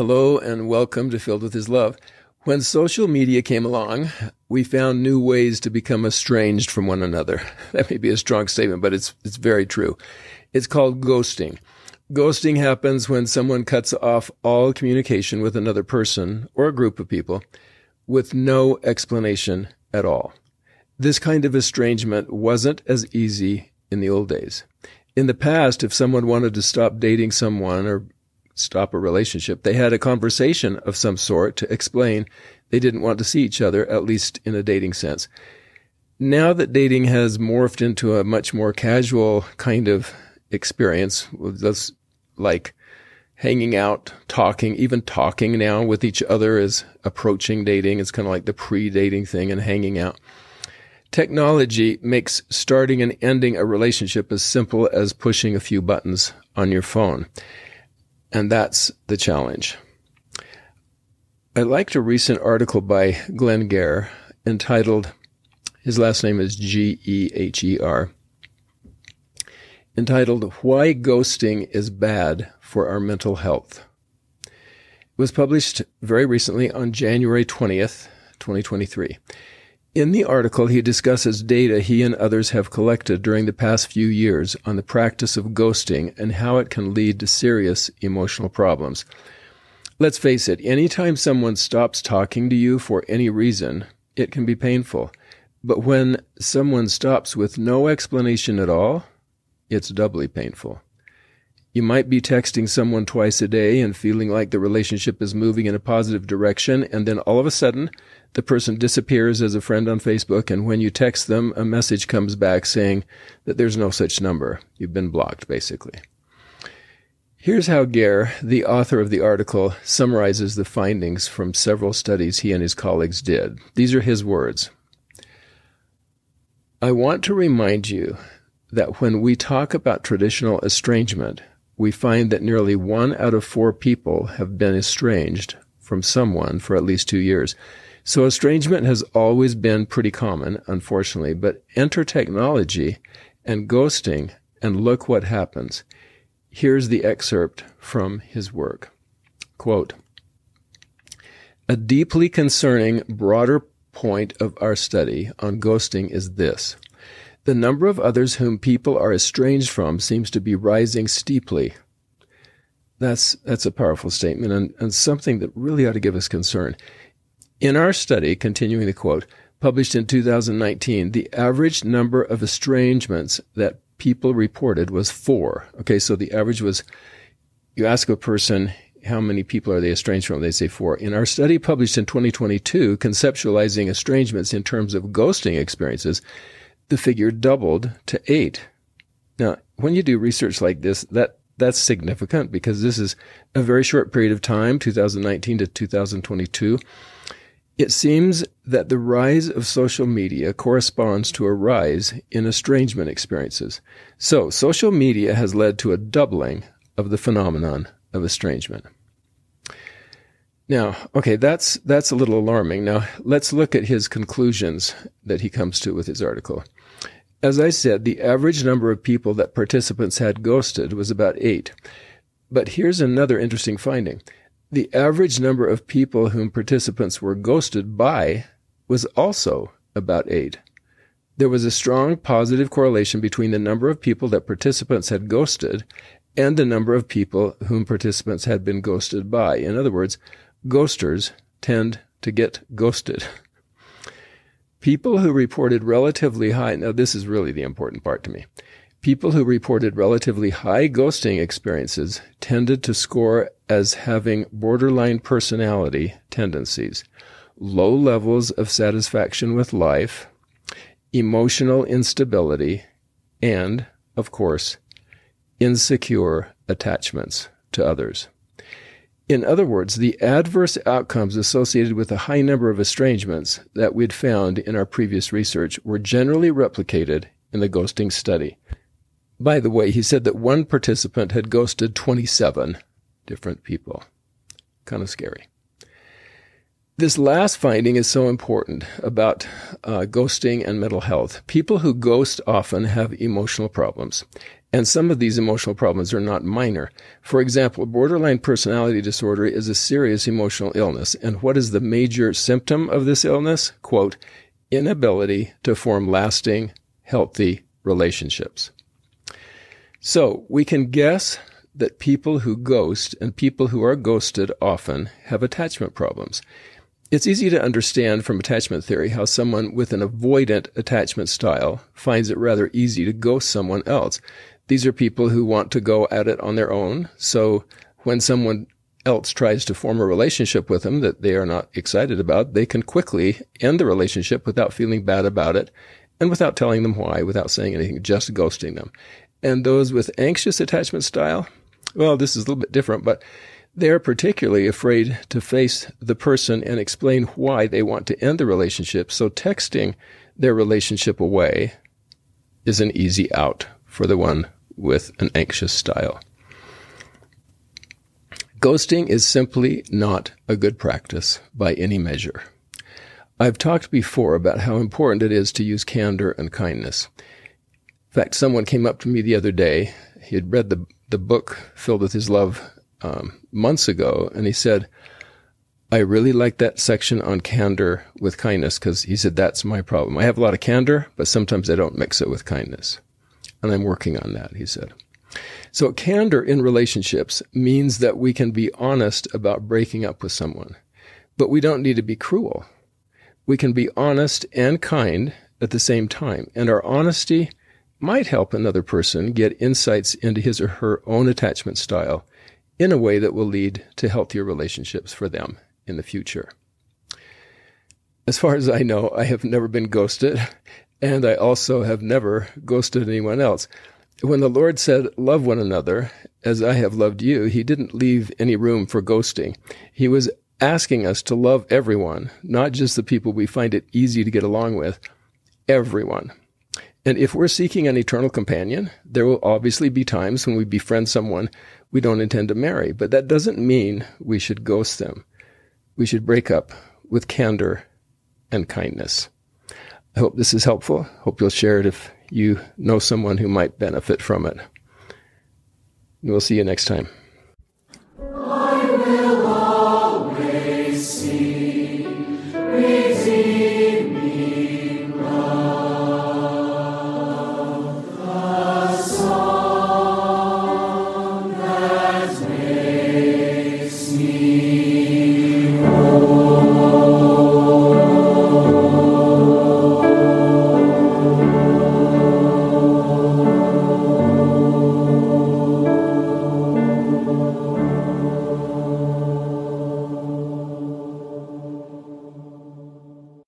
Hello and welcome to Filled with His Love. When social media came along, we found new ways to become estranged from one another. That may be a strong statement, but it's very true. It's called ghosting. Ghosting happens when someone cuts off all communication with another person or a group of people with no explanation at all. This kind of estrangement wasn't as easy in the old days. In the past, if someone wanted to stop dating someone or stop a relationship, they had a conversation of some sort to explain they didn't want to see each other, at least in a dating sense. Now that dating has morphed into a much more casual kind of experience, that's like hanging out, talking, even talking now with each other is approaching dating. It's kind of like the pre-dating thing and hanging out. Technology makes starting and ending a relationship as simple as pushing a few buttons on your phone. And that's the challenge. I liked a recent article by Glenn Geher entitled, his last name is Geher, entitled, Why Ghosting is Bad for Our Mental Health. It was published very recently on January 20th, 2023. In the article, he discusses data he and others have collected during the past few years on the practice of ghosting and how it can lead to serious emotional problems. Let's face it, anytime someone stops talking to you for any reason, it can be painful. But when someone stops with no explanation at all, it's doubly painful. You might be texting someone twice a day and feeling like the relationship is moving in a positive direction, and then all of a sudden, the person disappears as a friend on Facebook, and when you text them, a message comes back saying that there's no such number. You've been blocked, basically. Here's how Geher, the author of the article, summarizes the findings from several studies he and his colleagues did. These are his words. I want to remind you that when we talk about traditional estrangement, we find that nearly 1 out of 4 people have been estranged from someone for at least 2 years. So estrangement has always been pretty common, unfortunately, but enter technology and ghosting, and look what happens. Here's the excerpt from his work. Quote, a deeply concerning broader point of our study on ghosting is this. The number of others whom people are estranged from seems to be rising steeply. That's a powerful statement and something that really ought to give us concern. In our study, continuing the quote, published in 2019, the average number of estrangements that people reported was 4. Okay, so the average was, you ask a person, how many people are they estranged from? They say 4. In our study published in 2022, conceptualizing estrangements in terms of ghosting experiences, the figure doubled to 8. Now, when you do research like this, that's significant because this is a very short period of time, 2019 to 2022. It seems that the rise of social media corresponds to a rise in estrangement experiences. So, social media has led to a doubling of the phenomenon of estrangement. Now, okay, that's a little alarming. Now, let's look at his conclusions that he comes to with his article. As I said, the average number of people that participants had ghosted was about 8. But here's another interesting finding. The average number of people whom participants were ghosted by was also about 8. There was a strong positive correlation between the number of people that participants had ghosted and the number of people whom participants had been ghosted by. In other words, ghosters tend to get ghosted. People who reported relatively high, now this is really the important part to me, people who reported relatively high ghosting experiences tended to score as having borderline personality tendencies, low levels of satisfaction with life, emotional instability, and, of course, insecure attachments to others. In other words, the adverse outcomes associated with a high number of estrangements that we'd found in our previous research were generally replicated in the ghosting study. By the way, he said that one participant had ghosted 27 different people. Kind of scary. This last finding is so important about ghosting and mental health. People who ghost often have emotional problems, and some of these emotional problems are not minor. For example, borderline personality disorder is a serious emotional illness, and what is the major symptom of this illness? Quote, inability to form lasting, healthy relationships. So we can guess that people who ghost and people who are ghosted often have attachment problems. It's easy to understand from attachment theory how someone with an avoidant attachment style finds it rather easy to ghost someone else. These are people who want to go at it on their own, so when someone else tries to form a relationship with them that they are not excited about, they can quickly end the relationship without feeling bad about it and without telling them why, without saying anything, just ghosting them. And those with anxious attachment style, well, this is a little bit different, but they're particularly afraid to face the person and explain why they want to end the relationship, so texting their relationship away is an easy out for the one with an anxious style. Ghosting is simply not a good practice by any measure. I've talked before about how important it is to use candor and kindness. In fact, someone came up to me the other day. He had read the book Filled with His Love months ago, and he said, I really like that section on candor with kindness, because he said, that's my problem. I have a lot of candor, but sometimes I don't mix it with kindness. And I'm working on that, he said. So candor in relationships means that we can be honest about breaking up with someone, but we don't need to be cruel. We can be honest and kind at the same time, and our honesty might help another person get insights into his or her own attachment style in a way that will lead to healthier relationships for them in the future. As far as I know, I have never been ghosted, and I also have never ghosted anyone else. When the Lord said, love one another as I have loved you, he didn't leave any room for ghosting. He was asking us to love everyone, not just the people we find it easy to get along with, everyone. And if we're seeking an eternal companion, there will obviously be times when we befriend someone we don't intend to marry, but that doesn't mean we should ghost them. We should break up with candor and kindness. I hope this is helpful. Hope you'll share it if you know someone who might benefit from it. And we'll see you next time. I will always see,